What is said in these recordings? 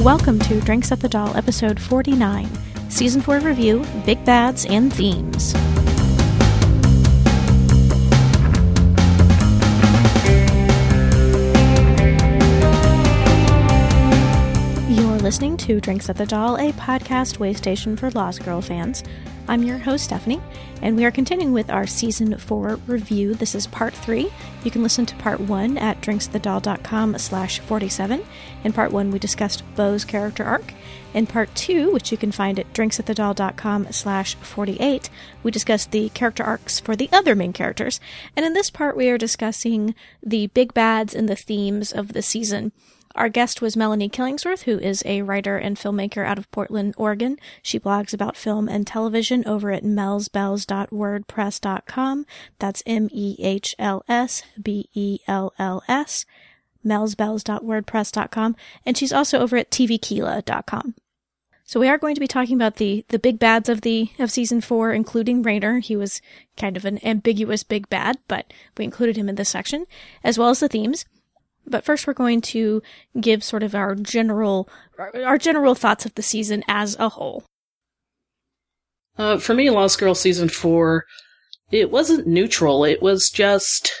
Welcome to Drinks at the Doll, episode 49, season 4 review, big bads, and themes. You're listening to Drinks at the Doll, a podcast waystation for Lost Girl fans. I'm your host, Stephanie, and we are continuing with our Season 4 review. This is Part 3. You can listen to Part 1 at drinksatthedoll.com/47. In Part 1, we discussed Bo's character arc. In Part 2, which you can find at drinksatthedoll.com/48, we discussed the character arcs for the other main characters. And in this part, we are discussing the big bads and the themes of the season. Our guest was Melanie Killingsworth, who is a writer and filmmaker out of Portland, Oregon. She blogs about film and television over at melsbells.wordpress.com. That's MEHLSBELLS, melsbells.wordpress.com. And she's also over at TVkeela.com. So we are going to be talking about the big bads of season 4, including Rainer. He was kind of an ambiguous big bad, but we included him in this section, as well as the themes. But first, we're going to give sort of our general thoughts of the season as a whole. For me, Lost Girl Season 4, it wasn't neutral. It was just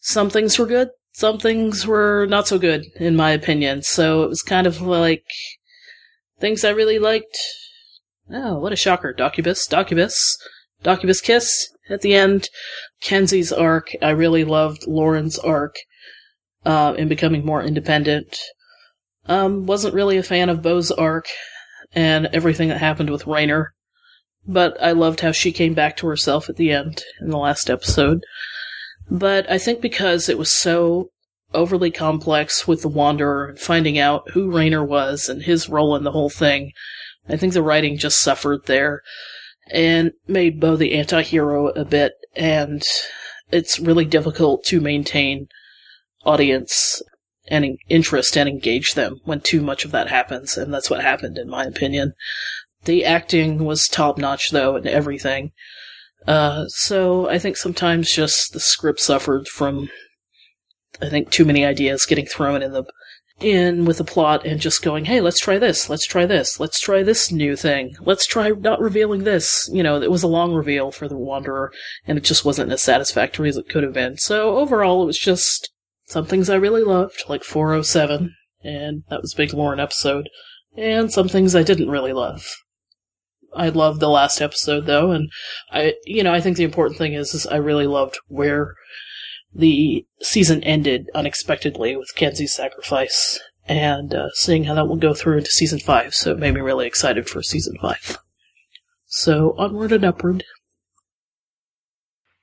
some things were good, some things were not so good, in my opinion. So it was kind of like things I really liked. Oh, what a shocker. Docubus kiss at the end. Kenzi's arc. I really loved Lauren's arc. And becoming more independent. Wasn't really a fan of Bo's arc and everything that happened with Rainer, but I loved how she came back to herself at the end in the last episode. But I think because it was so overly complex with the Wanderer and finding out who Rainer was and his role in the whole thing, I think the writing just suffered there and made Bo the anti-hero a bit, and it's really difficult to maintain audience and interest and engage them when too much of that happens, and that's what happened, in my opinion. The acting was top-notch, though, and everything. So I think sometimes just the script suffered from, I think, too many ideas getting thrown in with the plot and just going, hey, let's try this new thing, let's try not revealing this. You know, it was a long reveal for the Wanderer, and it just wasn't as satisfactory as it could have been. So overall, it was just some things I really loved, like 407, and that was a big Lorne episode, and some things I didn't really love. I loved the last episode, though, and I think the important thing is I really loved where the season ended unexpectedly with Kenzi's sacrifice, and seeing how that will go through into Season 5, so it made me really excited for Season 5. So, onward and upward.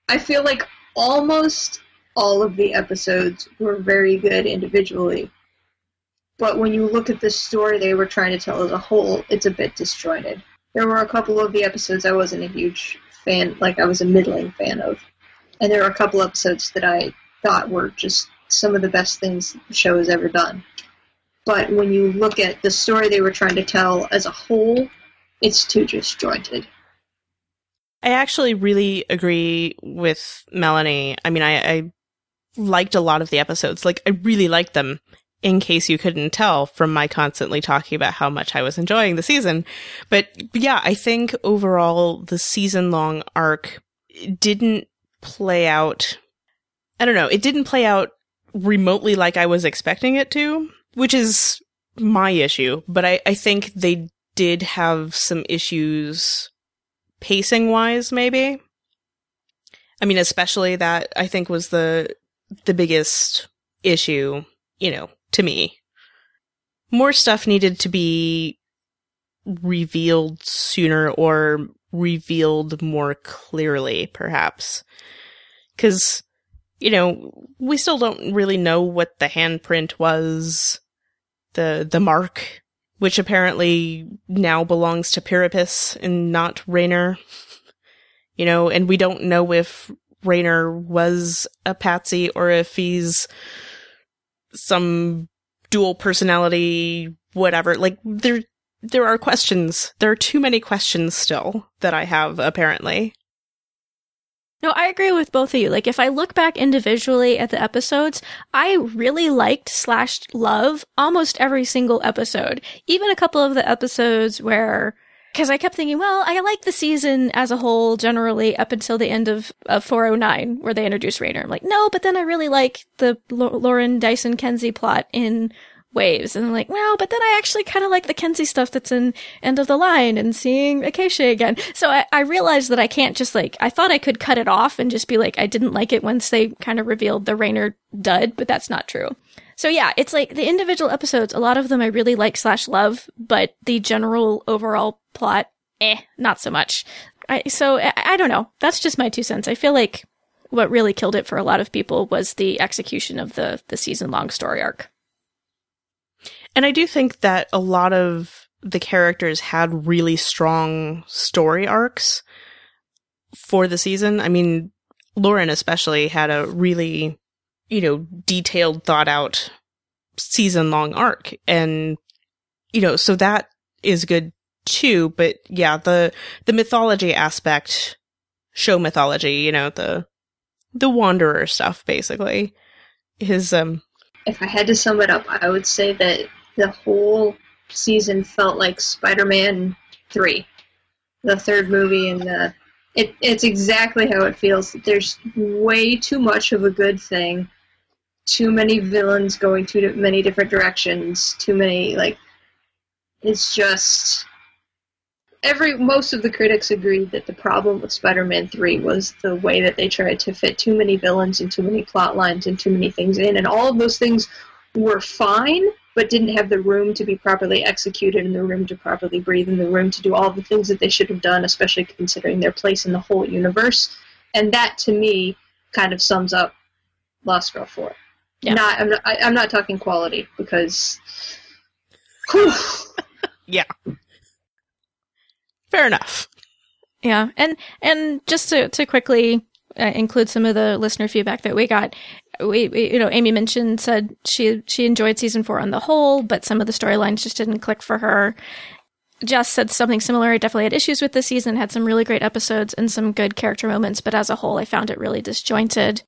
I feel like almost all of the episodes were very good individually, but when you look at the story they were trying to tell as a whole, it's a bit disjointed. There were a couple of the episodes I wasn't a huge fan, like I was a middling fan of, and there were a couple episodes that I thought were just some of the best things the show has ever done. But when you look at the story they were trying to tell as a whole, it's too disjointed. I actually really agree with Melanie. I mean, I liked a lot of the episodes. Like, I really liked them, in case you couldn't tell from my constantly talking about how much I was enjoying the season. But yeah, I think overall the season-long arc didn't play out, I don't know, it didn't play out remotely like I was expecting it to, which is my issue. But I think they did have some issues pacing-wise, maybe. I mean, especially that, I think, was the biggest issue, you know, to me. More stuff needed to be revealed sooner or revealed more clearly, perhaps. Because, you know, we still don't really know what the handprint was, the mark, which apparently now belongs to Pyrippus and not Rainer. You know, and we don't know if Rainer was a patsy or if he's some dual personality, whatever. Like, there are questions. There are too many questions still that I have, apparently. No, I agree with both of you. Like, if I look back individually at the episodes, I really liked / love almost every single episode. Even a couple of the episodes where... Because I kept thinking, well, I like the season as a whole, generally, up until the end of 409, where they introduced Rainer. I'm like, no, but then I really like the Lauren, Dyson, Kenzi plot in Waves. And I'm like, no, but then I actually kind of like the Kenzi stuff that's in End of the Line and seeing Acacia again. So I realized that I can't just, like, I thought I could cut it off and just be like, I didn't like it once they kind of revealed the Rainer dud, but that's not true. So yeah, it's like the individual episodes, a lot of them I really like / love, but the general overall plot, not so much. So I don't know. That's just my 2 cents. I feel like what really killed it for a lot of people was the execution of the season-long story arc. And I do think that a lot of the characters had really strong story arcs for the season. I mean, Lauren especially had a really... detailed, thought out, season-long arc. And, so that is good too. But yeah, the mythology aspect, show mythology, the Wanderer stuff, basically. If I had to sum it up, I would say that the whole season felt like Spider-Man 3, the third movie in the... It's exactly how it feels. There's way too much of a good thing. Too many villains going too many different directions, too many, it's just, most of the critics agreed that the problem with Spider-Man 3 was the way that they tried to fit too many villains and too many plot lines and too many things in, and all of those things were fine, but didn't have the room to be properly executed and the room to properly breathe and the room to do all the things that they should have done, especially considering their place in the whole universe. And that, to me, kind of sums up Lost Girl 4. Yeah. I'm not talking quality because, whew. Yeah, fair enough. Yeah, and just to quickly include some of the listener feedback that we got. We Amy said she enjoyed season 4 on the whole, but some of the storylines just didn't click for her. Jess said something similar. I definitely had issues with this season. Had some really great episodes and some good character moments, but as a whole, I found it really disjointed.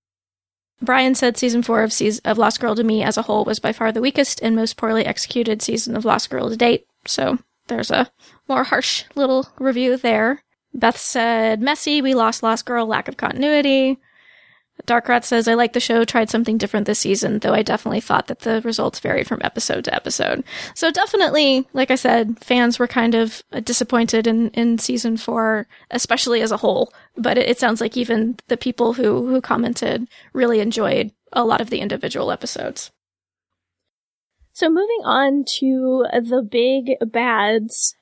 Brian said season 4 of Lost Girl to me as a whole was by far the weakest and most poorly executed season of Lost Girl to date. So there's a more harsh little review there. Beth said, messy, we lost Lost Girl, lack of continuity. Dark Rat says, I like the show, tried something different this season, though I definitely thought that the results varied from episode to episode. So definitely, like I said, fans were kind of disappointed in season 4, especially as a whole. But it sounds like even the people who commented really enjoyed a lot of the individual episodes. So moving on to the big bads.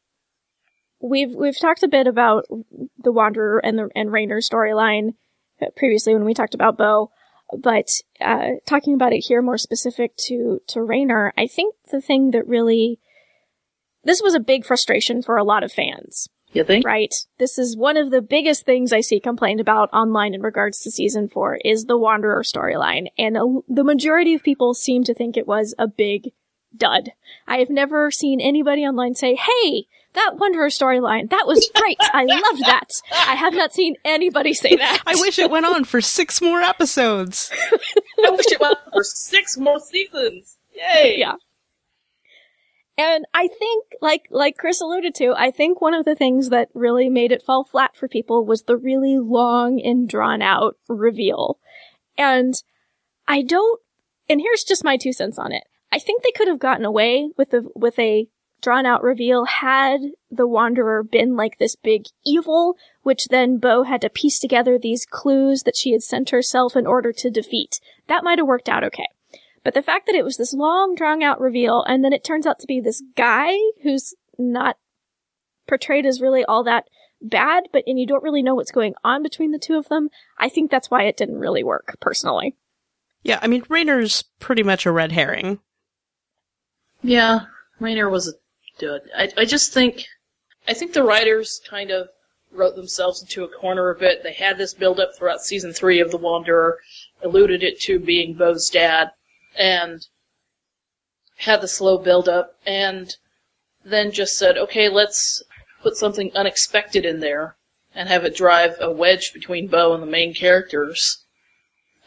We've talked a bit about the Wanderer and Rainer storyline previously when we talked about Bo, but talking about it here more specific to Rainer, I think the thing that really... This was a big frustration for a lot of fans. You think? Right? This is one of the biggest things I see complained about online in regards to Season 4 is the Wanderer storyline, and the majority of people seem to think it was a big dud. I have never seen anybody online say, hey, that Wanderer storyline, that was great. I loved that. I have not seen anybody say that. I wish it went on for 6 more episodes. I wish it went on for 6 more seasons. Yay. Yeah. And I think, like Chris alluded to, I think one of the things that really made it fall flat for people was the really long and drawn-out reveal. And and here's just my 2 cents on it. I think they could have gotten away with a drawn-out reveal had the Wanderer been like this big evil, which then Bo had to piece together these clues that she had sent herself in order to defeat. That might have worked out okay. But the fact that it was this long, drawn-out reveal, and then it turns out to be this guy who's not portrayed as really all that bad, and you don't really know what's going on between the two of them, I think that's why it didn't really work, personally. Yeah, I mean, Rainer's pretty much a red herring. Yeah, Rainer was a dud. I think the writers kind of wrote themselves into a corner a bit. They had this build-up throughout Season 3 of The Wanderer, alluded it to being Bo's dad, and had the slow build-up, and then just said, okay, let's put something unexpected in there and have it drive a wedge between Bo and the main characters.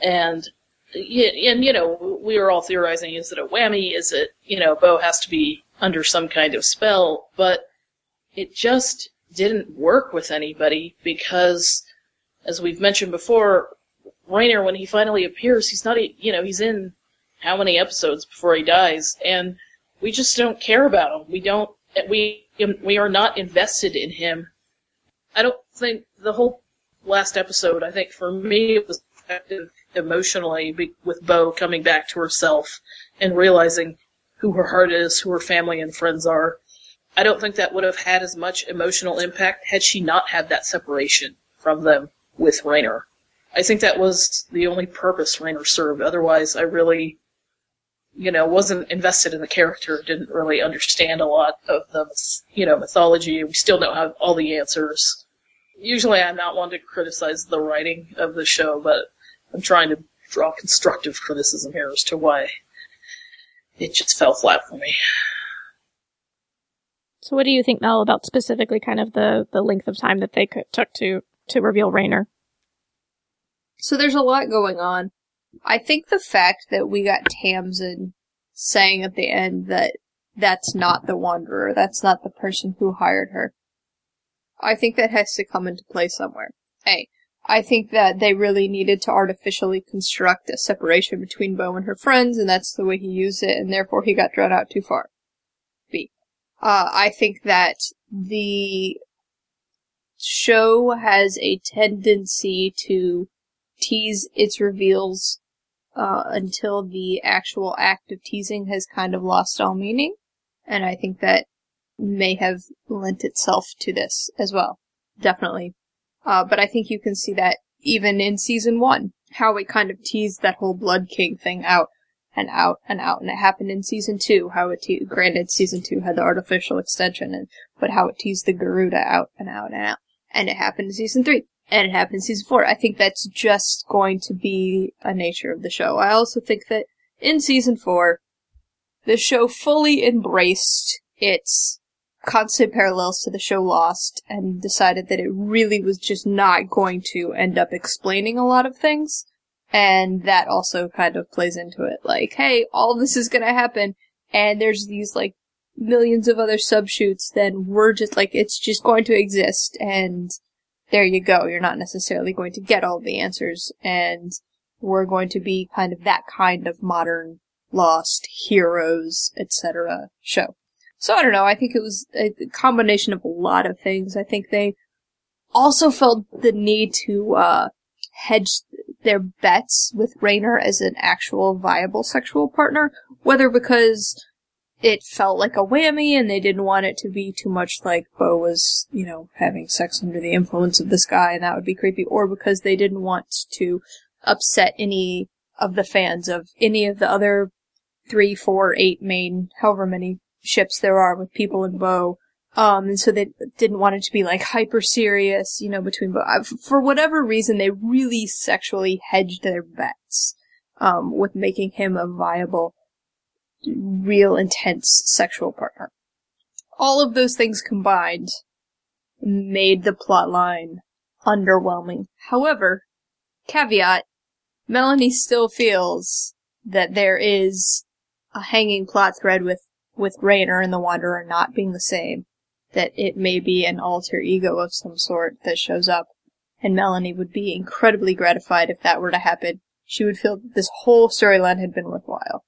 And you know, we were all theorizing, is it a whammy? Is it, you know, Bo has to be under some kind of spell? But it just didn't work with anybody because, as we've mentioned before, Rainer, when he finally appears, he's not, you know, he's in how many episodes before he dies, and we just don't care about him. We are not invested in him. I don't think the whole last episode, I think for me, it was effective emotionally with Bo coming back to herself and realizing who her heart is, who her family and friends are. I don't think that would have had as much emotional impact had she not had that separation from them with Rainer. I think that was the only purpose Rainer served. Otherwise, I really, you know, wasn't invested in the character, didn't really understand a lot of the, you know, mythology. We still don't have all the answers. Usually I'm not one to criticize the writing of the show, but I'm trying to draw constructive criticism here as to why it just fell flat for me. So what do you think, Mel, about specifically kind of the length of time that they took to reveal Rainer? So there's a lot going on. I think the fact that we got Tamsin saying at the end that that's not the Wanderer, that's not the person who hired her, I think that has to come into play somewhere. Hey, I think that they really needed to artificially construct a separation between Bo and her friends, and that's the way he used it, and therefore he got drawn out too far. B. I think that the show has a tendency to tease its reveals until the actual act of teasing has kind of lost all meaning, and I think that may have lent itself to this as well, definitely. But I think you can see that even in season 1, how it kind of teased that whole Blood King thing out and out and out, and it happened in season 2, how it granted season 2 had the artificial extension, but how it teased the Garuda out and out and out, and it happened in season 3. And it happened in season 4. I think that's just going to be a nature of the show. I also think that in season 4, the show fully embraced its constant parallels to the show Lost and decided that it really was just not going to end up explaining a lot of things. And that also kind of plays into it. Like, hey, all this is going to happen, and there's these, like, millions of other subshoots that we're just, like, it's just going to exist, and there you go, you're not necessarily going to get all the answers, and we're going to be kind of that kind of modern Lost heroes, etc. show. So I don't know, I think it was a combination of a lot of things. I think they also felt the need to hedge their bets with Rainer as an actual viable sexual partner, whether because it felt like a whammy, and they didn't want it to be too much like Bo was, you know, having sex under the influence of this guy, and that would be creepy, or because they didn't want to upset any of the fans of any of the other 3, 4, 8 main, however many ships there are with people and Bo, and so they didn't want it to be, like, hyper serious, you know, between Bo. For whatever reason, they really sexually hedged their bets with making him a viable, real intense sexual partner. All of those things combined made the plotline underwhelming. However, caveat, Melanie still feels that there is a hanging plot thread with Rainer and the Wanderer not being the same, that it may be an alter ego of some sort that shows up, and Melanie would be incredibly gratified if that were to happen. She would feel that this whole storyline had been worthwhile.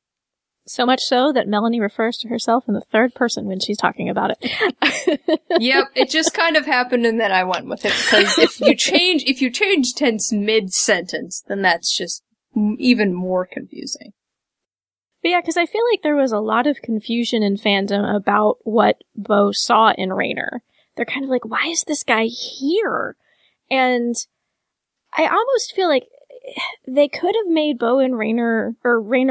So much so that Melanie refers to herself in the third person when she's talking about it. Yep, it just kind of happened, and then I went with it, because if you change tense mid-sentence, then that's just even more confusing. But yeah, because I feel like there was a lot of confusion in fandom about what Bo saw in Rainer. They're kind of like, why is this guy here? And I almost feel like they could have made Bo and Rainer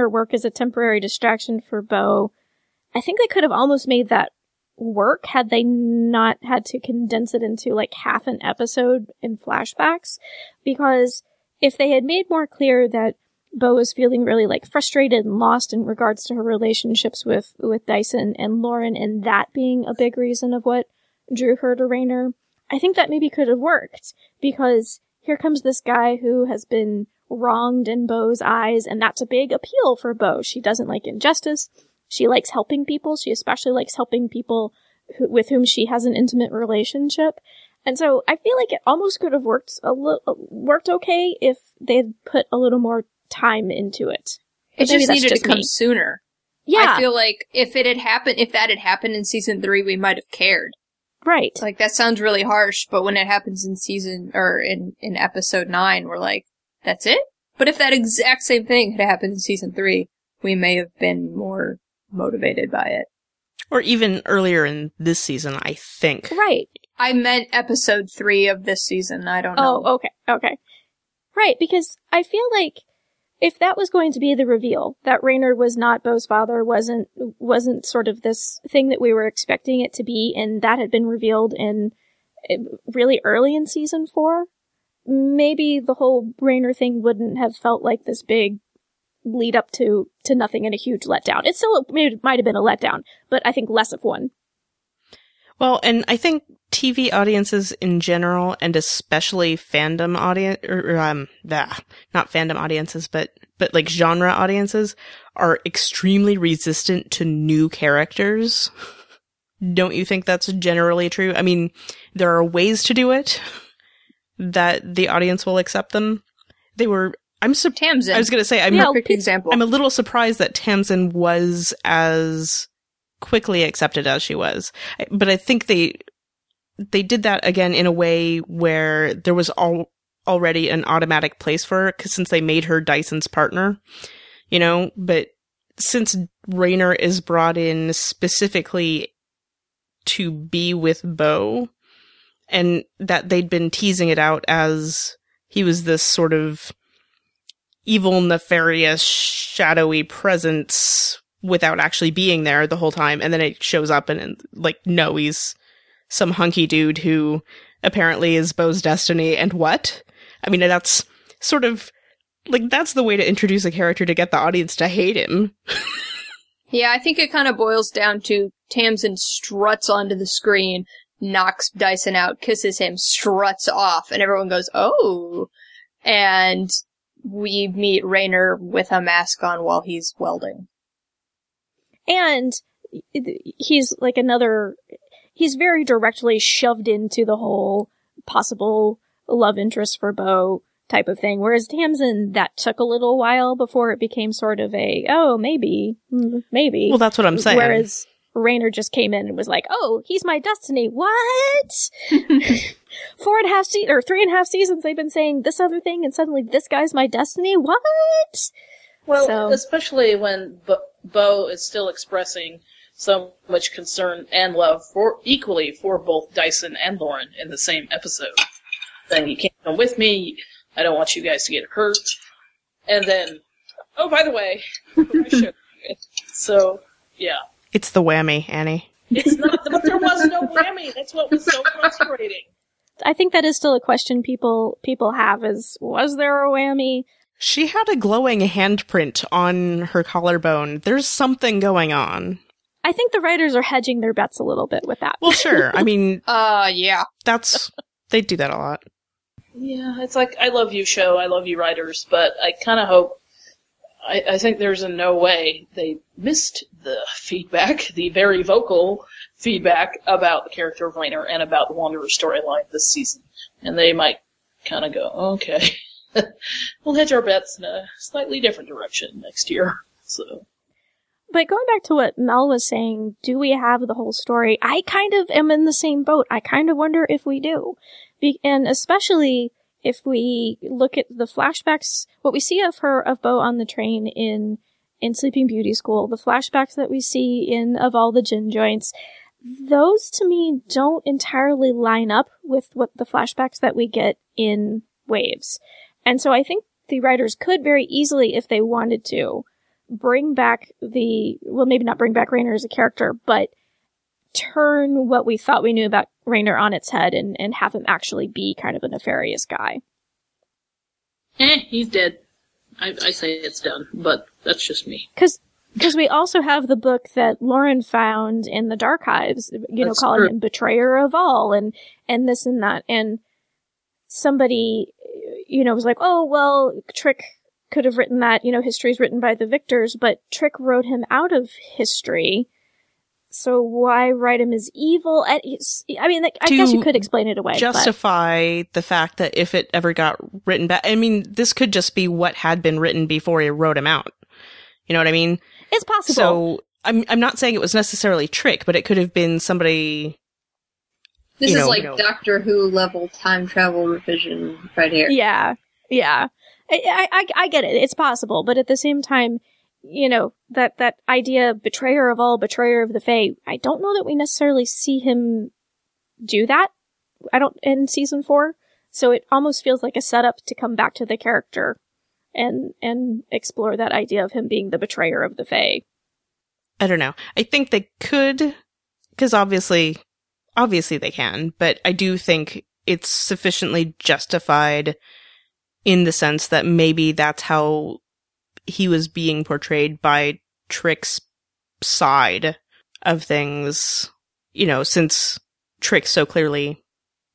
work as a temporary distraction for Bo. I think they could have almost made that work had they not had to condense it into, like, half an episode in flashbacks. Because if they had made more clear that Bo was feeling really, like, frustrated and lost in regards to her relationships with Dyson and Lauren, and that being a big reason of what drew her to Rainer, I think that maybe could have worked, because here comes this guy who has been wronged in Bo's eyes, and that's a big appeal for Bo. She doesn't like injustice. She likes helping people. She especially likes helping people with whom she has an intimate relationship. And so I feel like it almost could have worked okay if they had put a little more time into it. It just needed to come sooner. Yeah. I feel like if that had happened in season 3, we might have cared. Right. Like, that sounds really harsh, but when it happens in in episode 9, we're like, that's it? But if that exact same thing had happened in season 3, we may have been more motivated by it. Or even earlier in this season, I think. Right. I meant episode 3 of this season. I don't know. Oh, okay. Okay. Right, because I feel like if that was going to be the reveal, that Rainer was not Bo's father, wasn't sort of this thing that we were expecting it to be, and that had been revealed in really early in season 4, maybe the whole Rainer thing wouldn't have felt like this big lead up to nothing and a huge letdown. It still might have been a letdown, but I think less of one. Well, and I think TV audiences in general, and especially fandom audience, not fandom audiences, but like genre audiences, are extremely resistant to new characters. Don't you think that's generally true? I mean, there are ways to do it that the audience will accept them. Tamsin. I was going to say, I'm a little surprised that Tamsin was as quickly accepted as she was, but I think they did that again in a way where there was already an automatic place for her, cause since they made her Dyson's partner, you know. But since Rainer is brought in specifically to be with Bo, and that they'd been teasing it out as he was this sort of evil, nefarious, shadowy presence without actually being there the whole time, and then it shows up and like, no, he's some hunky dude who apparently is Bo's destiny, and what? I mean, that's sort of, like, that's the way to introduce a character to get the audience to hate him. Yeah, I think it kind of boils down to Tamsin struts onto the screen, knocks Dyson out, kisses him, struts off, and everyone goes, oh. And we meet Rainer with a mask on while he's welding. And he's like another... He's very directly shoved into the whole possible love interest for Bo type of thing. Whereas Tamsin, that took a little while before it became sort of a, oh, maybe. Well, that's what I'm saying. Whereas Rainer just came in and was like, oh, he's my destiny. What? 3.5 seasons they've been saying this other thing, and suddenly this guy's my destiny. What? Well, especially when Bo is still expressing so much concern and love for both Dyson and Lauren in the same episode. Then you can't come with me. I don't want you guys to get hurt. And then, oh, by the way, so yeah, it's the whammy, Annie. It's not, but there was no whammy. That's what was so frustrating. I think that is still a question people have: is was there a whammy? She had a glowing handprint on her collarbone. There's something going on. I think the writers are hedging their bets a little bit with that. Well, sure. I mean... yeah. They do that a lot. Yeah, it's like, I love you, show, I love you, writers, but I kind of hope... I think there's a no way they missed the feedback, the very vocal feedback about the character of Rainer and about the Wanderer storyline this season. And they might kind of go, okay, we'll hedge our bets in a slightly different direction next year, so... But going back to what Mel was saying, do we have the whole story? I kind of am in the same boat. I kind of wonder if we do. And especially if we look at the flashbacks, what we see of Bo on the train in Sleeping Beauty School, the flashbacks that we see in Of All the Gin Joints, those to me don't entirely line up with what the flashbacks that we get in Waves. And so I think the writers could very easily, if they wanted to, bring back maybe not bring back Rainer as a character, but turn what we thought we knew about Rainer on its head and have him actually be kind of a nefarious guy. He's dead. I say it's done, but that's just me. Because Because we also have the book that Lauren found in the Darkhives, That's calling true. Him Betrayer of All and this and that. And somebody, was like, oh, well, Trick could have written that, history's written by the victors, but Trick wrote him out of history. So why write him as evil? I guess you could explain it away. Justify the fact that if it ever got written back, this could just be what had been written before he wrote him out. You know what I mean? It's possible. So I'm not saying it was necessarily Trick, but it could have been somebody. This is like Doctor Who level time travel revision right here. Yeah, yeah. I get it. It's possible, but at the same time, that idea of Betrayer of All, Betrayer of the Fae, I don't know that we necessarily see him do that. I don't in season 4, so it almost feels like a setup to come back to the character and explore that idea of him being the betrayer of the Fae. I don't know. I think they could, because obviously they can, but I do think it's sufficiently justified in the sense that maybe that's how he was being portrayed by Trick's side of things, since Trick so clearly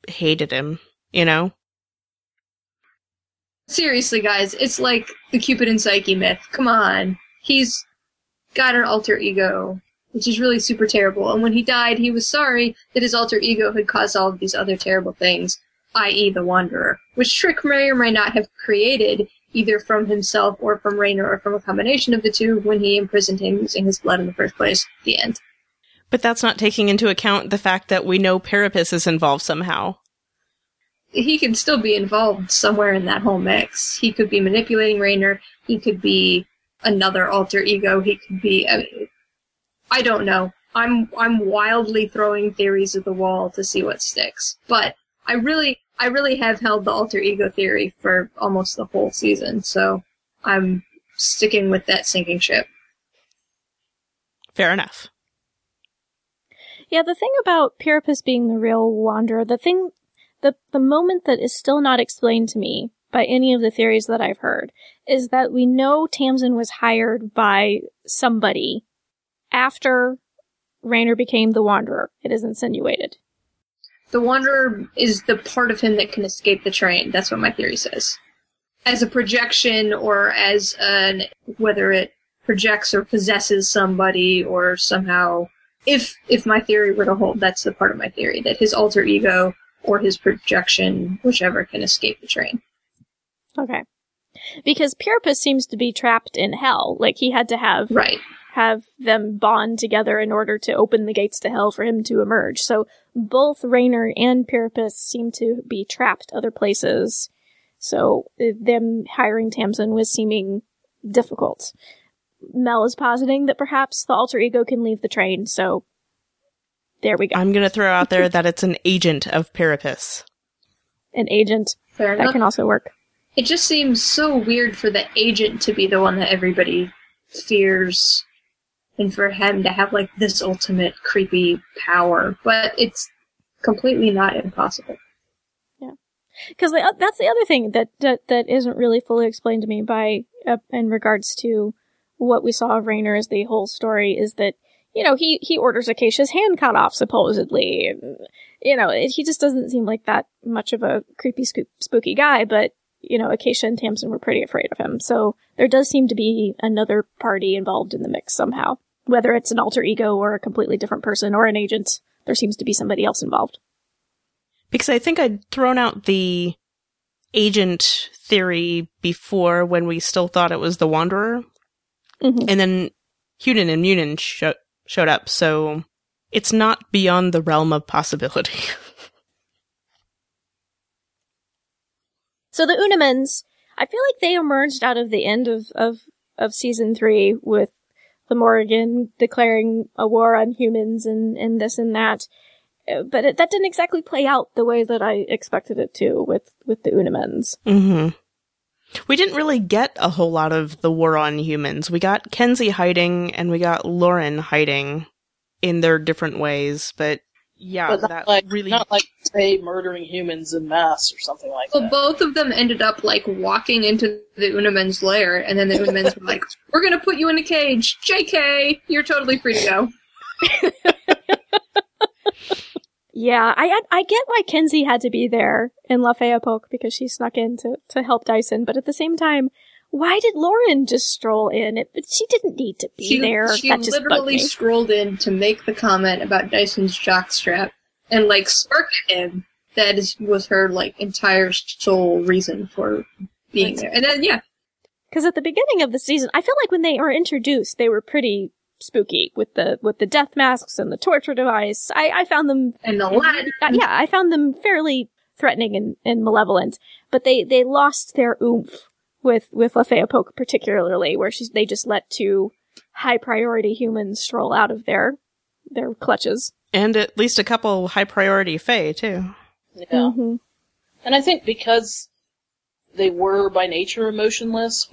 hated him, Seriously, guys, it's like the Cupid and Psyche myth. Come on. He's got an alter ego, which is really super terrible. And when he died, he was sorry that his alter ego had caused all of these other terrible things, i.e. the Wanderer, which Trick may or may not have created either from himself or from Rainer or from a combination of the two when he imprisoned him using his blood in the first place. The end. But that's not taking into account the fact that we know Pyrippus is involved somehow. He could still be involved somewhere in that whole mix. He could be manipulating Rainer. He could be another alter ego. He could be... I don't know. I'm wildly throwing theories at the wall to see what sticks. But I really have held the alter ego theory for almost the whole season. So I'm sticking with that sinking ship. Fair enough. Yeah, the thing about Pyrippus being the real Wanderer, the moment that is still not explained to me by any of the theories that I've heard is that we know Tamsin was hired by somebody after Rainer became the Wanderer. It is insinuated. The Wanderer is the part of him that can escape the train. That's what my theory says. As a projection or as an... whether it projects or possesses somebody or somehow... If my theory were to hold, that's the part of my theory, that his alter ego... or his projection, whichever, can escape the train. Okay. Because Pyrippus seems to be trapped in hell. Like, he had to have them bond together in order to open the gates to hell for him to emerge. So both Rainer and Pyrippus seem to be trapped other places. So them hiring Tamsin was seeming difficult. Mel is positing that perhaps the alter ego can leave the train, so... there we go. I'm going to throw out there that it's an agent of Pyrippus. An agent. Fair enough. That can also work. It just seems so weird for the agent to be the one that everybody fears and for him to have, like, this ultimate creepy power. But it's completely not impossible. Yeah. Because that's the other thing that isn't really fully explained to me by in regards to what we saw of Rainer as the whole story is that he orders Acacia's hand cut off, supposedly. He just doesn't seem like that much of a creepy, spooky guy, but, Acacia and Tamsin were pretty afraid of him. So there does seem to be another party involved in the mix somehow. Whether it's an alter ego or a completely different person or an agent, there seems to be somebody else involved. Because I think I'd thrown out the agent theory before when we still thought it was the Wanderer. Mm-hmm. And then Hunan and Munin showed up, so it's not beyond the realm of possibility. So the Una Mens, I feel like they emerged out of the end of season 3 with the Morrigan declaring a war on humans and this and that, but that didn't exactly play out the way that I expected it to with the Una Mens. Mm-hmm. We didn't really get a whole lot of the war on humans. We got Kenzi hiding and we got Lauren hiding in their different ways, but Yeah, but that like, really... Not like, say, murdering humans in mass or something like that. Well, both of them ended up, like, walking into the Una Mens lair, and then the Una Mens were like, we're gonna put you in a cage! JK! You're totally free to go. Yeah, I get why Kenzi had to be there in La Fayapok because she snuck in to help Dyson, but at the same time, why did Lauren just stroll in? She didn't need to be there. She that just literally strolled in to make the comment about Dyson's jockstrap and, like, smirked at him. That was her, like, entire sole reason for being there. And then, yeah. Because at the beginning of the season, I feel like when they were introduced, they were pretty spooky with the death masks and the torture device. I found them... And the Latin. Yeah, I found them fairly threatening and malevolent. But they lost their oomph. With La Fayapok particularly, where they just let two high-priority humans stroll out of their clutches. And at least a couple high-priority Fae, too. Yeah. Mm-hmm. And I think because they were by nature emotionless,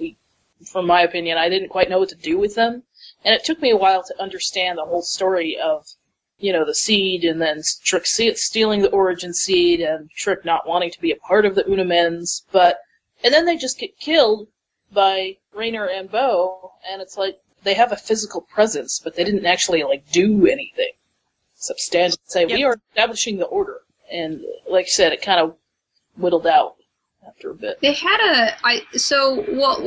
from my opinion, I didn't quite know what to do with them. And it took me a while to understand the whole story of, you know, the seed, and then Trick stealing the origin seed, and Trick not wanting to be a part of the Una Mens, but... And then they just get killed by Rainer and Bo, and it's like they have a physical presence, but they didn't actually, like, do anything substantial. Say, yep. We are establishing the order. And, like I said, it kind of whittled out after a bit. They had what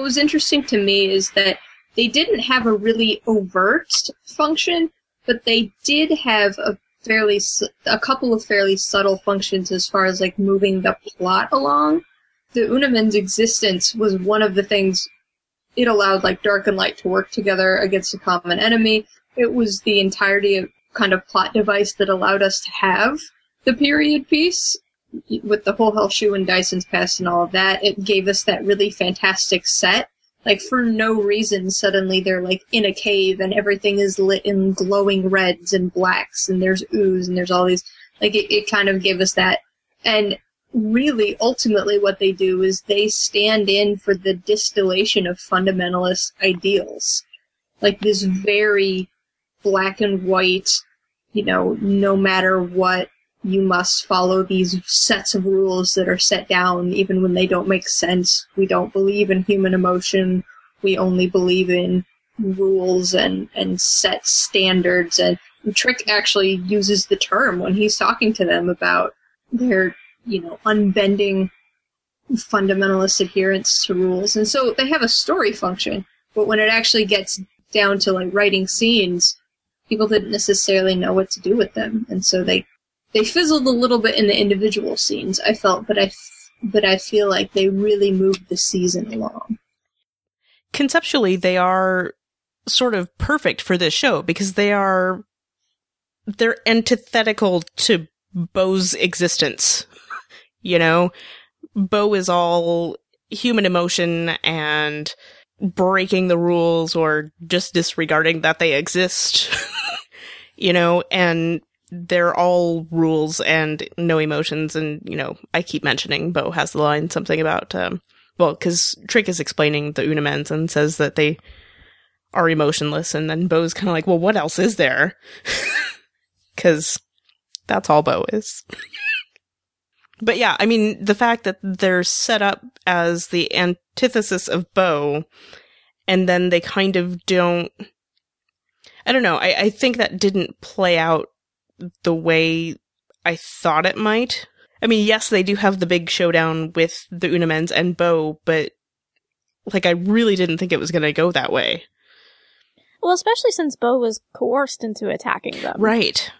was interesting to me is that they didn't have a really overt function, but they did have a couple of fairly subtle functions as far as, like, moving the plot along. The Una Mens' existence was one of the things it allowed, like, dark and light to work together against a common enemy. It was the entirety of kind of plot device that allowed us to have the period piece with the whole Hellshoe and Dyson's past and all of that. It gave us that really fantastic set. Like, for no reason, suddenly they're, like, in a cave and everything is lit in glowing reds and blacks and there's ooze and there's all these... Like, it kind of gave us that. And... Really, ultimately, what they do is they stand in for the distillation of fundamentalist ideals. Like this very black and white, you know, no matter what, you must follow these sets of rules that are set down even when they don't make sense. We don't believe in human emotion. We only believe in rules and set standards. And Trick actually uses the term when he's talking to them about their... you know, unbending fundamentalist adherence to rules. And so they have a story function, but when it actually gets down to, like, writing scenes, people didn't necessarily know what to do with them. And so they fizzled a little bit in the individual scenes, I felt, but I feel like they really moved the season along. Conceptually, they are sort of perfect for this show because they're antithetical to Bo's existence. You know, Bo is all human emotion and breaking the rules or just disregarding that they exist, you know, and they're all rules and no emotions. And, you know, I keep mentioning Bo has the line something about, because Trick is explaining the Una Mens and says that they are emotionless. And then Bo's kind of like, well, what else is there? Because that's all Bo is. But yeah, I mean, the fact that they're set up as the antithesis of Bo, and then they kind of don't... I don't know. I think that didn't play out the way I thought it might. I mean, yes, they do have the big showdown with the Una Mens and Bo, but, like, I really didn't think it was going to go that way. Well, especially since Bo was coerced into attacking them. Right.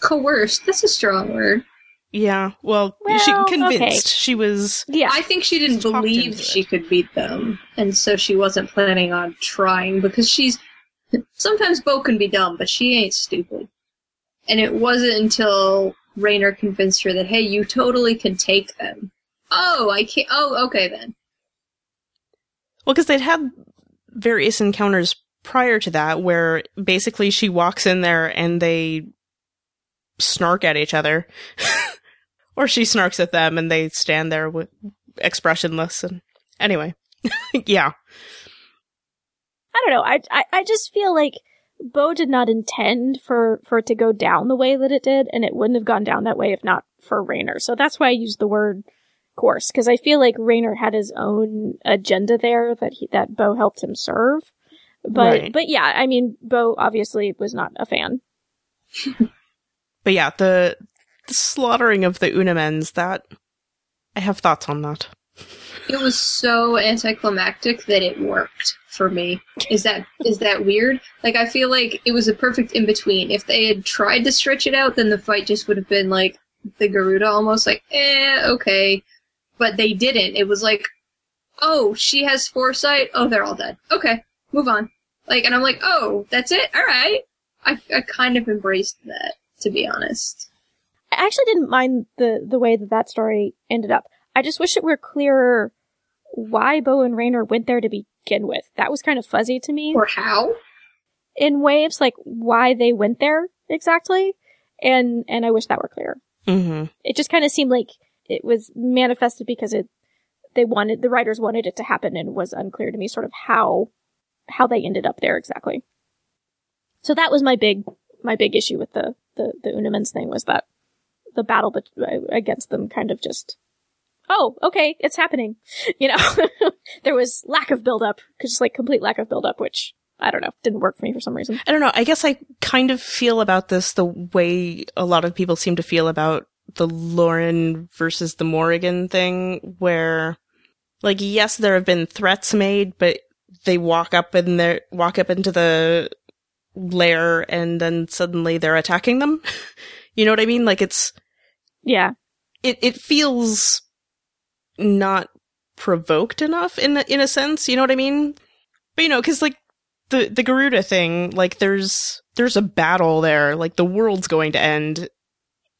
Coerced? That's a strong word. Yeah, well she convinced. Okay. She was... Yeah, I think she didn't believe she could beat them, and so she wasn't planning on trying, because she's... Sometimes Bo can be dumb, but she ain't stupid. And it wasn't until Rainer convinced her that, hey, you totally can take them. Oh, I can't... Oh, okay, then. Well, because they'd had various encounters prior to that, where basically she walks in there and they snark at each other. Or she snarks at them, and they stand there with expressionless. And anyway, yeah. I don't know. I just feel like Bo did not intend for it to go down the way that it did, and it wouldn't have gone down that way if not for Rainer. So that's why I used the word course, because I feel like Rainer had his own agenda there that Bo helped him serve. But right. But yeah, I mean, Bo obviously was not a fan. But yeah, the slaughtering of the Una Mens, that I have thoughts on that. It was so anticlimactic that it worked for me. Is that weird? Like, I feel like it was a perfect in-between. If they had tried to stretch it out, then the fight just would have been like the Garuda, almost like, okay. But they didn't. It was like, oh, she has foresight. Oh, they're all dead. Okay, move on. Like, and I'm like, oh, that's it? All right. I kind of embraced that, to be honest. I actually didn't mind the way that story ended up. I just wish it were clearer why Bo and Rainer went there to begin with. That was kind of fuzzy to me. Or how? In waves, like, why they went there exactly. And I wish that were clearer. Mm-hmm. It just kind of seemed like it was manifested because the writers wanted it to happen, and it was unclear to me sort of how they ended up there exactly. So that was my big issue with the Una Mens thing, was that the battle against them kind of just... oh, okay, it's happening. You know, there was lack of buildup, just like complete lack of buildup, which, I don't know, didn't work for me for some reason. I don't know. I guess I kind of feel about this the way a lot of people seem to feel about the Lauren versus the Morrigan thing, where, like, yes, there have been threats made, but they walk up into the lair and then suddenly they're attacking them. You know what I mean? Like, it's... yeah. It feels... not provoked enough in a sense, you know what I mean? But, you know, because, like, the Garuda thing, like, there's a battle there, like, the world's going to end,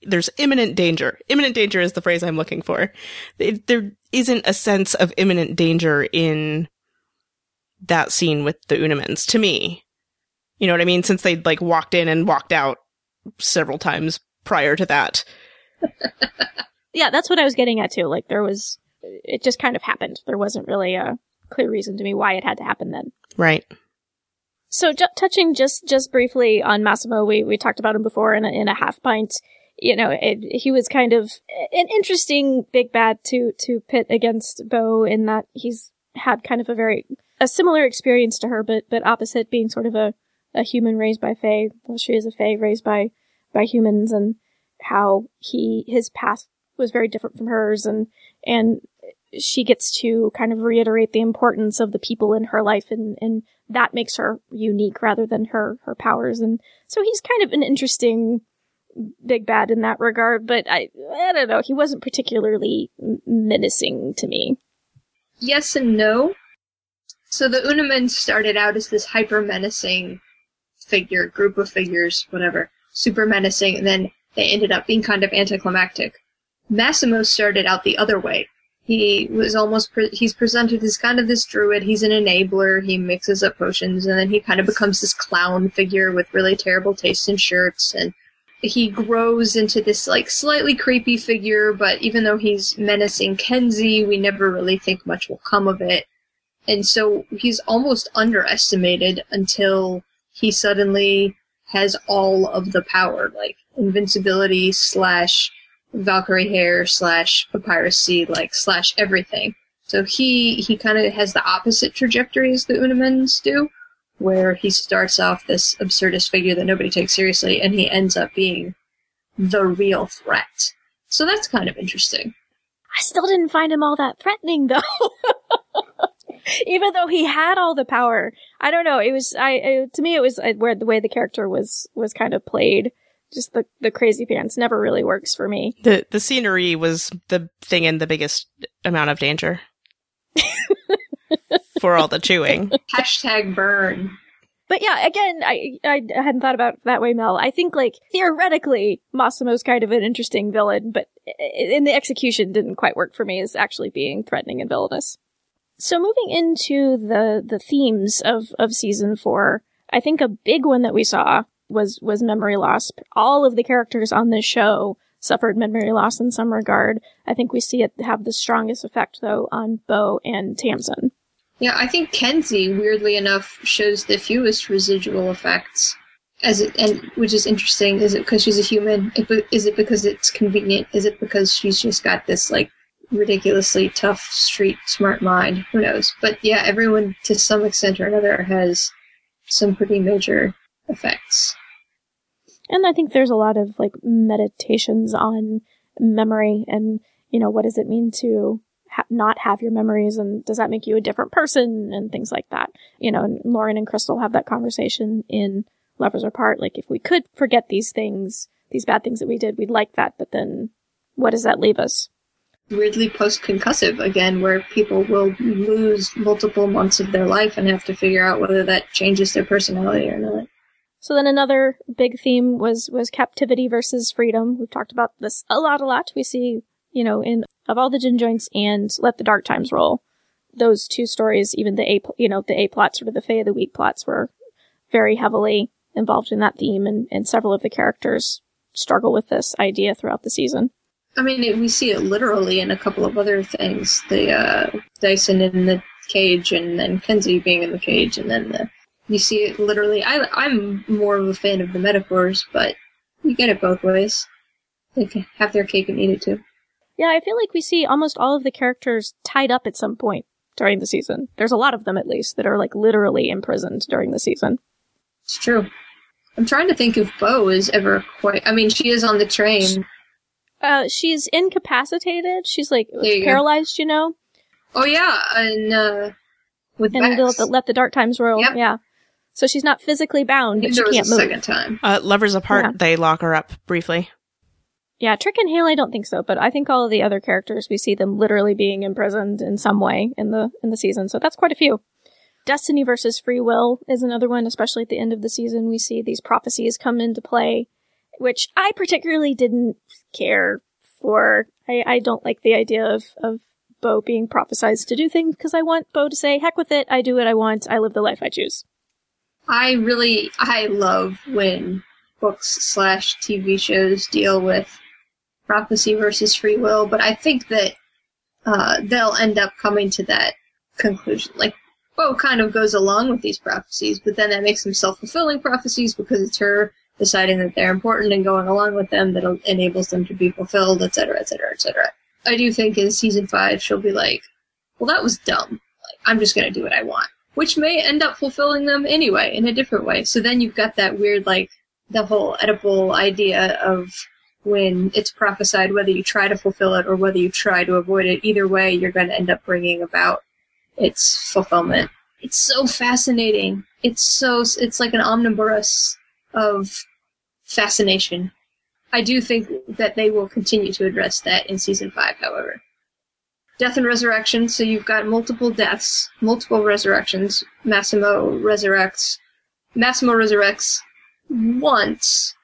there's imminent danger. Imminent danger is the phrase I'm looking for. There isn't a sense of imminent danger in that scene with the Una Mens, to me, you know what I mean, since they, like, walked in and walked out several times prior to that. Yeah, that's what I was getting at, too. Like, it just kind of happened. There wasn't really a clear reason to me why it had to happen then. Right. So touching just briefly on Massimo, we talked about him before in a half pint. You know, he was kind of an interesting big bad to pit against Bo, in that he's had kind of a similar experience to her, but opposite, being sort of a human raised by Fae. Well, she is a Fae raised by humans, and how his past was very different from hers, and she gets to kind of reiterate the importance of the people in her life, and that makes her unique rather than her powers. And so he's kind of an interesting big bad in that regard, but I don't know, he wasn't particularly menacing to me. Yes and no. So the Una Mens started out as this hyper menacing figure, group of figures, whatever, super menacing, and then they ended up being kind of anticlimactic. Massimo started out the other way. He was almost... he's presented as kind of this druid. He's an enabler. He mixes up potions, and then he kind of becomes this clown figure with really terrible taste in shirts, and he grows into this, like, slightly creepy figure, but even though he's menacing Kenzi, we never really think much will come of it. And so he's almost underestimated until he suddenly has all of the power, like invincibility / Valkyrie hair / papyrus, like, / everything. So he kind of has the opposite trajectory as the Una Mens do, where he starts off this absurdist figure that nobody takes seriously, and he ends up being the real threat. So that's kind of interesting. I still didn't find him all that threatening, though. Even though he had all the power, I don't know. It was to me, it was where the way the character was kind of played. Just the crazy pants never really works for me. The scenery was the thing in the biggest amount of danger. For all the chewing. #burn. But yeah, again, I hadn't thought about it that way, Mel. I think, like, theoretically, Massimo's kind of an interesting villain, but in the execution didn't quite work for me as actually being threatening and villainous. So moving into the themes of season 4, I think a big one that we saw was memory loss. All of the characters on this show suffered memory loss in some regard. I think we see it have the strongest effect, though, on Bo and Tamsin. Yeah, I think Kenzi, weirdly enough, shows the fewest residual effects, which is interesting. Is it because she's a human? Is it because it's convenient? Is it because she's just got this, like, ridiculously tough, street smart mind? Who knows? But yeah, everyone, to some extent or another, has some pretty major effects. And I think there's a lot of, like, meditations on memory and, you know, what does it mean to not have your memories, and does that make you a different person, and things like that. You know, and Lauren and Crystal have that conversation in Lovers Are Apart, like, if we could forget these things, these bad things that we did, we'd like that, but then what does that leave us? Weirdly post-concussive, again, where people will lose multiple months of their life and have to figure out whether that changes their personality or not. So then another big theme was captivity versus freedom. We've talked about this a lot. We see, you know, in Of All the Gin Joints and Let the Dark Times Roll, those two stories, even the A plot, sort of the Fae of the Week plots, were very heavily involved in that theme, and several of the characters struggle with this idea throughout the season. I mean, we see it literally in a couple of other things. The Dyson in the cage, and then Kenzi being in the cage, and then you see it literally. I'm more of a fan of the metaphors, but you get it both ways. They can have their cake and eat it too. Yeah, I feel like we see almost all of the characters tied up at some point during the season. There's a lot of them, at least, that are, like, literally imprisoned during the season. It's true. I'm trying to think if Bo is ever quite... I mean, she is on the train. She's incapacitated. She's, like, paralyzed, you know? Oh, yeah, and with Max. And Let the Dark Times Roll, yep. Yeah. So she's not physically bound, but she can't move. Second time. Lovers Apart, yeah. They lock her up briefly. Yeah, Trick and Hale, I don't think so, but I think all of the other characters, we see them literally being imprisoned in some way in the season, so that's quite a few. Destiny versus free will is another one, especially at the end of the season. We see these prophecies come into play, which I particularly didn't care for. I don't like the idea of Bo being prophesized to do things, because I want Bo to say, heck with it, I do what I want, I live the life I choose. I love when books / TV shows deal with prophecy versus free will, but I think that they'll end up coming to that conclusion. Like, Bo kind of goes along with these prophecies, but then that makes them self-fulfilling prophecies because it's her deciding that they're important and going along with them that enables them to be fulfilled, etc., etc., etc. I do think in season 5 she'll be like, well, that was dumb. Like, I'm just going to do what I want, which may end up fulfilling them anyway in a different way. So then you've got that weird, like, the whole Oedipal idea of when it's prophesied, whether you try to fulfill it or whether you try to avoid it, either way, you're going to end up bringing about its fulfillment. It's so fascinating. It's like an omnivorous of fascination. I do think that they will continue to address that in season 5, however. Death and resurrection. So you've got multiple deaths, multiple resurrections. Massimo resurrects once.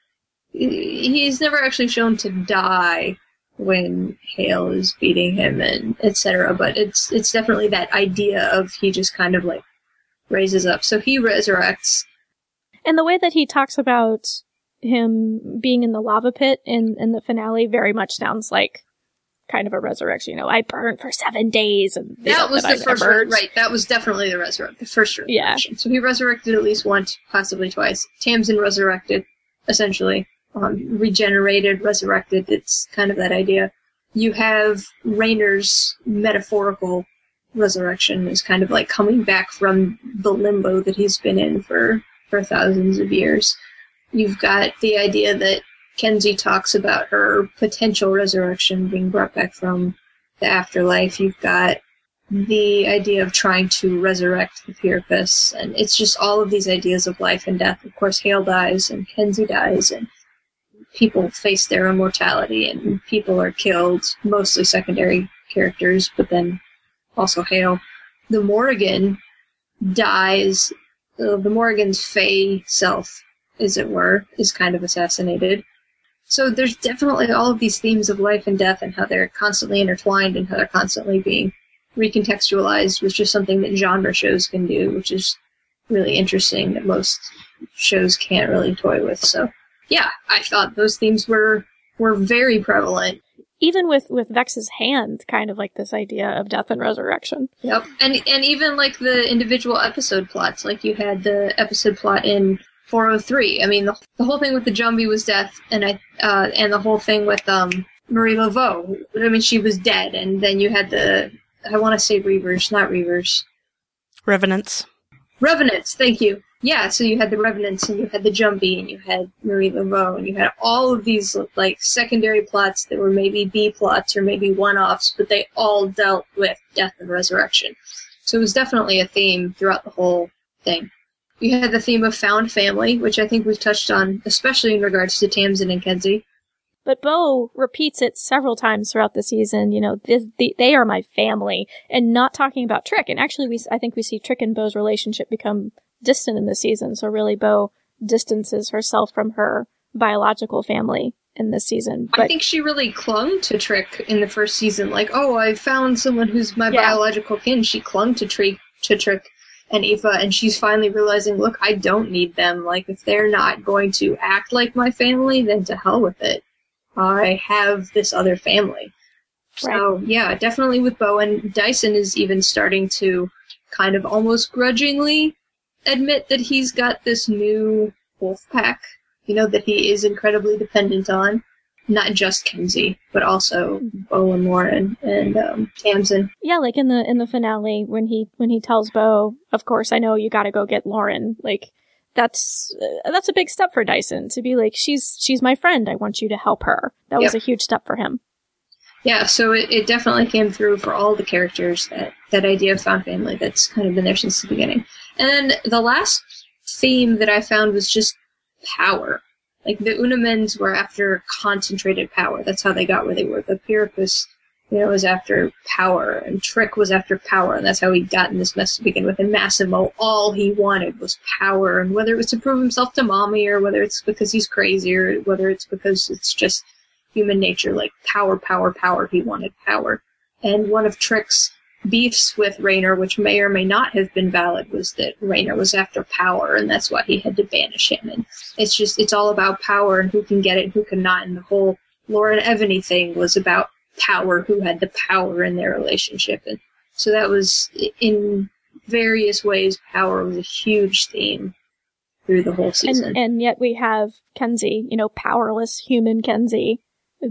He's never actually shown to die when Hale is beating him and etc. But it's definitely that idea of he just kind of, like, raises up. So he resurrects. And the way that he talks about him being in the lava pit in the finale very much sounds like kind of a resurrection. You know, I burned for 7 days. And that was the first one. Right, that was definitely the first resurrection. Yeah. So he resurrected at least once, possibly twice. Tamsin resurrected, essentially. Regenerated, resurrected, it's kind of that idea. You have Rainer's metaphorical resurrection is kind of like coming back from the limbo that he's been in for thousands of years. You've got the idea that Kenzi talks about her potential resurrection being brought back from the afterlife. You've got the idea of trying to resurrect the Pyrippus, and it's just all of these ideas of life and death. Of course, Hale dies, and Kenzi dies, and people face their immortality, and people are killed, mostly secondary characters, but then also Hale. The Morrigan dies, the Morrigan's Fae self, as it were, is kind of assassinated. So there's definitely all of these themes of life and death and how they're constantly intertwined and how they're constantly being recontextualized, which is something that genre shows can do, which is really interesting that most shows can't really toy with. So, yeah, I thought those themes were very prevalent. even with Vex's hand, kind of like this idea of death and resurrection. Yep. And even like the individual episode plots, like you had the episode plot in 403. I mean, the whole thing with the Jumbie was death, and I the whole thing with Marie Laveau. I mean, she was dead, and then you had the, I want to say Reavers, not Reavers. Revenants. Revenants, thank you. Yeah, so you had the Revenants, and you had the Jumbie, and you had Marie Laveau, and you had all of these, like, secondary plots that were maybe B-plots or maybe one-offs, but they all dealt with death and resurrection. So it was definitely a theme throughout the whole thing. You had the theme of found family, which I think we've touched on, especially in regards to Tamsin and Kenzi. But Bo repeats it several times throughout the season, you know, they are my family, and not talking about Trick. And actually, I think we see Trick and Bo's relationship become distant in the season, so really Bo distances herself from her biological family in this season. But I think she really clung to Trick in the first season, like, oh, I found someone who's my biological kin. She clung to Trick and Eva, and she's finally realizing, look, I don't need them. Like, if they're not going to act like my family, then to hell with it. I have this other family. Right. So, yeah, definitely with Bo, and Dyson is even starting to kind of almost grudgingly admit that he's got this new wolf pack, you know, that he is incredibly dependent on. Not just Kenzi, but also Bo and Lauren and Tamsin. Yeah, like in the finale when he tells Bo, of course, I know you got to go get Lauren. Like, that's a big step for Dyson to be like, she's my friend. I want you to help her. That was a huge step for him. Yeah, so it definitely came through for all the characters, that idea of found family that's kind of been there since the beginning. And then the last theme that I found was just power. Like, the Una Mens were after concentrated power. That's how they got where they were. The Pyrippus, you know, was after power, and Trick was after power, and that's how he got in this mess to begin with. And Massimo, all he wanted was power, and whether it was to prove himself to mommy, or whether it's because he's crazy, or whether it's because it's just human nature, like power, he wanted power. And one of Trick's beefs with Rainer, which may or may not have been valid, was that Rainer was after power, and that's why he had to banish him. And it's just, it's all about power and who can get it and who can not, and the whole Lauren Ebony thing was about power, who had the power in their relationship. And so that was, in various ways, power was a huge theme through the whole season. And yet we have Kenzi, you know, powerless human Kenzi,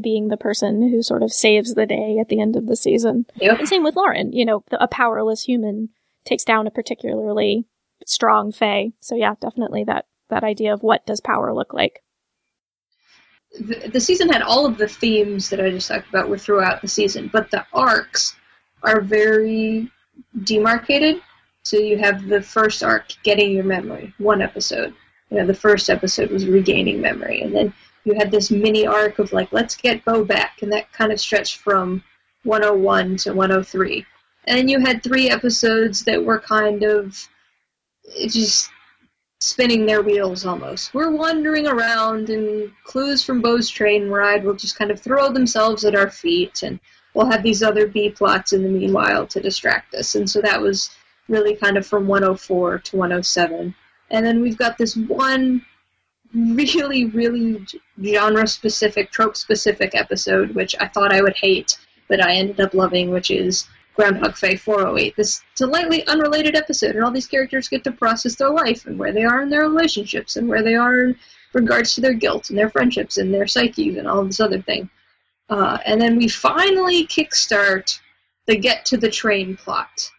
being the person who sort of saves the day at the end of the season. Yep. And same with Lauren, you know, a powerless human takes down a particularly strong fae. So yeah, definitely that idea of what does power look like. The season had all of the themes that I just talked about were throughout the season, but the arcs are very demarcated. So you have the first arc, getting your memory, one episode. You know, the first episode was regaining memory, and then you had this mini arc of, like, let's get Bo back, and that kind of stretched from 101 to 103. And you had three episodes that were kind of just spinning their wheels almost. We're wandering around, and clues from Bo's train ride will just kind of throw themselves at our feet, and we'll have these other B-plots in the meanwhile to distract us. And so that was really kind of from 104 to 107. And then we've got this one really, really genre-specific, trope-specific episode, which I thought I would hate, but I ended up loving, which is Groundhog Fae 408. This slightly unrelated episode, and all these characters get to process their life, and where they are in their relationships, and where they are in regards to their guilt, and their friendships, and their psyches, and all this other thing. And then we finally kickstart the get-to-the-train plot,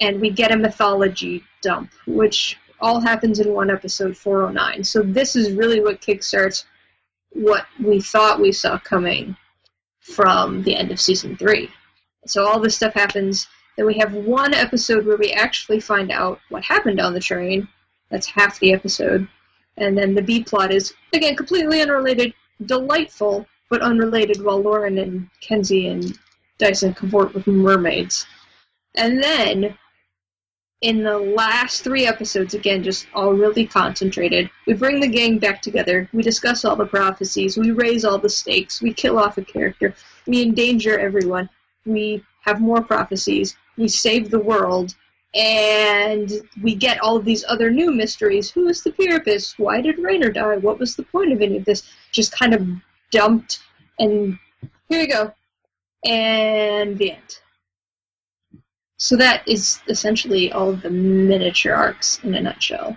and we get a mythology dump, which all happens in one episode, 409. So this is really what kickstarts what we thought we saw coming from the end of season 3. So all this stuff happens. Then we have one episode where we actually find out what happened on the train. That's half the episode. And then the B-plot is, again, completely unrelated, delightful, but unrelated, while Lauren and Kenzi and Dyson cavort with mermaids. And then in the last three episodes, again, just all really concentrated, we bring the gang back together, we discuss all the prophecies, we raise all the stakes, we kill off a character, we endanger everyone, we have more prophecies, we save the world, and we get all of these other new mysteries. Who is the Pyrippus? Why did Rainer die? What was the point of any of this? Just kind of dumped, and here you go. and the end. So that is essentially all of the miniature arcs in a nutshell.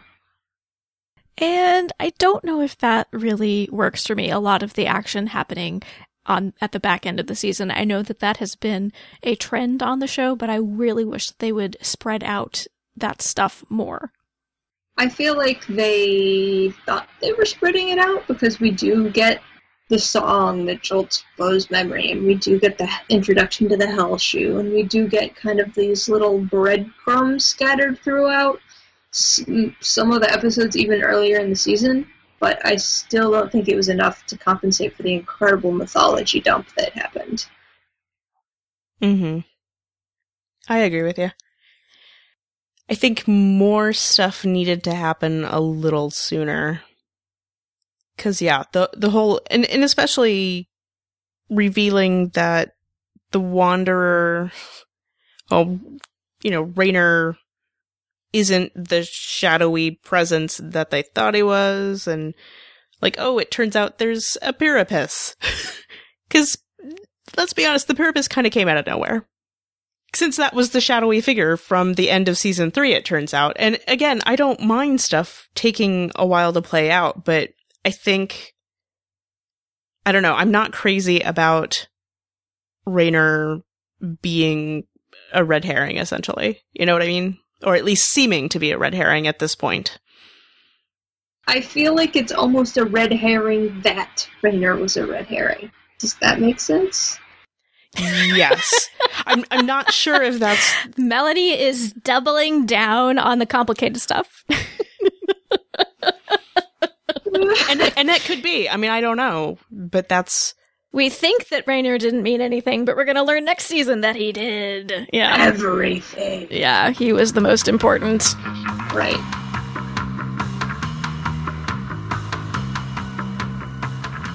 And I don't know if that really works for me. A lot of the action happening at the back end of the season. I know that that has been a trend on the show, but I really wish that they would spread out that stuff more. I feel like they thought they were spreading it out because we do get the song that jolts Bo's memory, and we do get the introduction to the Hell Shoe, and we do get kind of these little breadcrumbs scattered throughout some of the episodes even earlier in the season, but I still don't think it was enough to compensate for the incredible mythology dump that happened. Mm-hmm. I agree with you. I think more stuff needed to happen a little sooner. Because, yeah, the whole... And especially revealing that the Wanderer... Oh, you know, Rainer isn't the shadowy presence that they thought he was. And, like, oh, it turns out there's a Pyrippus. Because, let's be honest, the Pyrippus kind of came out of nowhere. Since that was the shadowy figure from the end of season 3, it turns out. And, again, I don't mind stuff taking a while to play out, but... I think, I don't know, I'm not crazy about Rainer being a red herring, essentially. You know what I mean? Or at least seeming to be a red herring at this point. I feel like it's almost a red herring that Rainer was a red herring. Does that make sense? Yes. I'm not sure if that's... Melanie is doubling down on the complicated stuff. And it could be. I mean, I don't know, but that's... We think that Rainer didn't mean anything, but we're going to learn next season that he did. Yeah. Everything. Yeah, he was the most important. Right.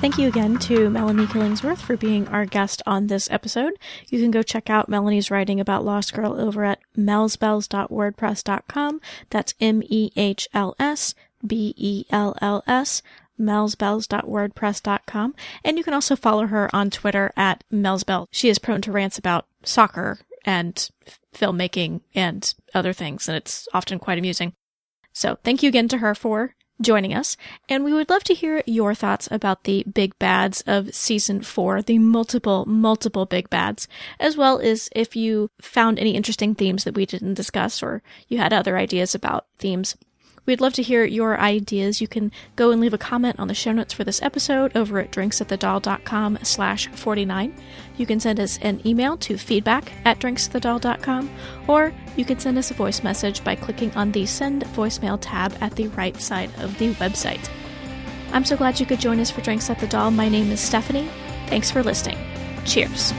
Thank you again to Melanie Killingsworth for being our guest on this episode. You can go check out Melanie's writing about Lost Girl over at melsbells.wordpress.com. That's MEHLS. BELLS, melsbells.wordpress.com. And you can also follow her on Twitter at melsbell. She is prone to rants about soccer and filmmaking and other things, and it's often quite amusing. So thank you again to her for joining us. And we would love to hear your thoughts about the big bads of season 4, the multiple big bads, as well as if you found any interesting themes that we didn't discuss or you had other ideas about themes. We'd love to hear your ideas. You can go and leave a comment on the show notes for this episode over at drinksatthedoll.com/49. You can send us an email to feedback@drinksatthedoll.com, or you can send us a voice message by clicking on the Send Voicemail tab at the right side of the website. I'm so glad you could join us for Drinks at the Doll. My name is Stephanie. Thanks for listening. Cheers.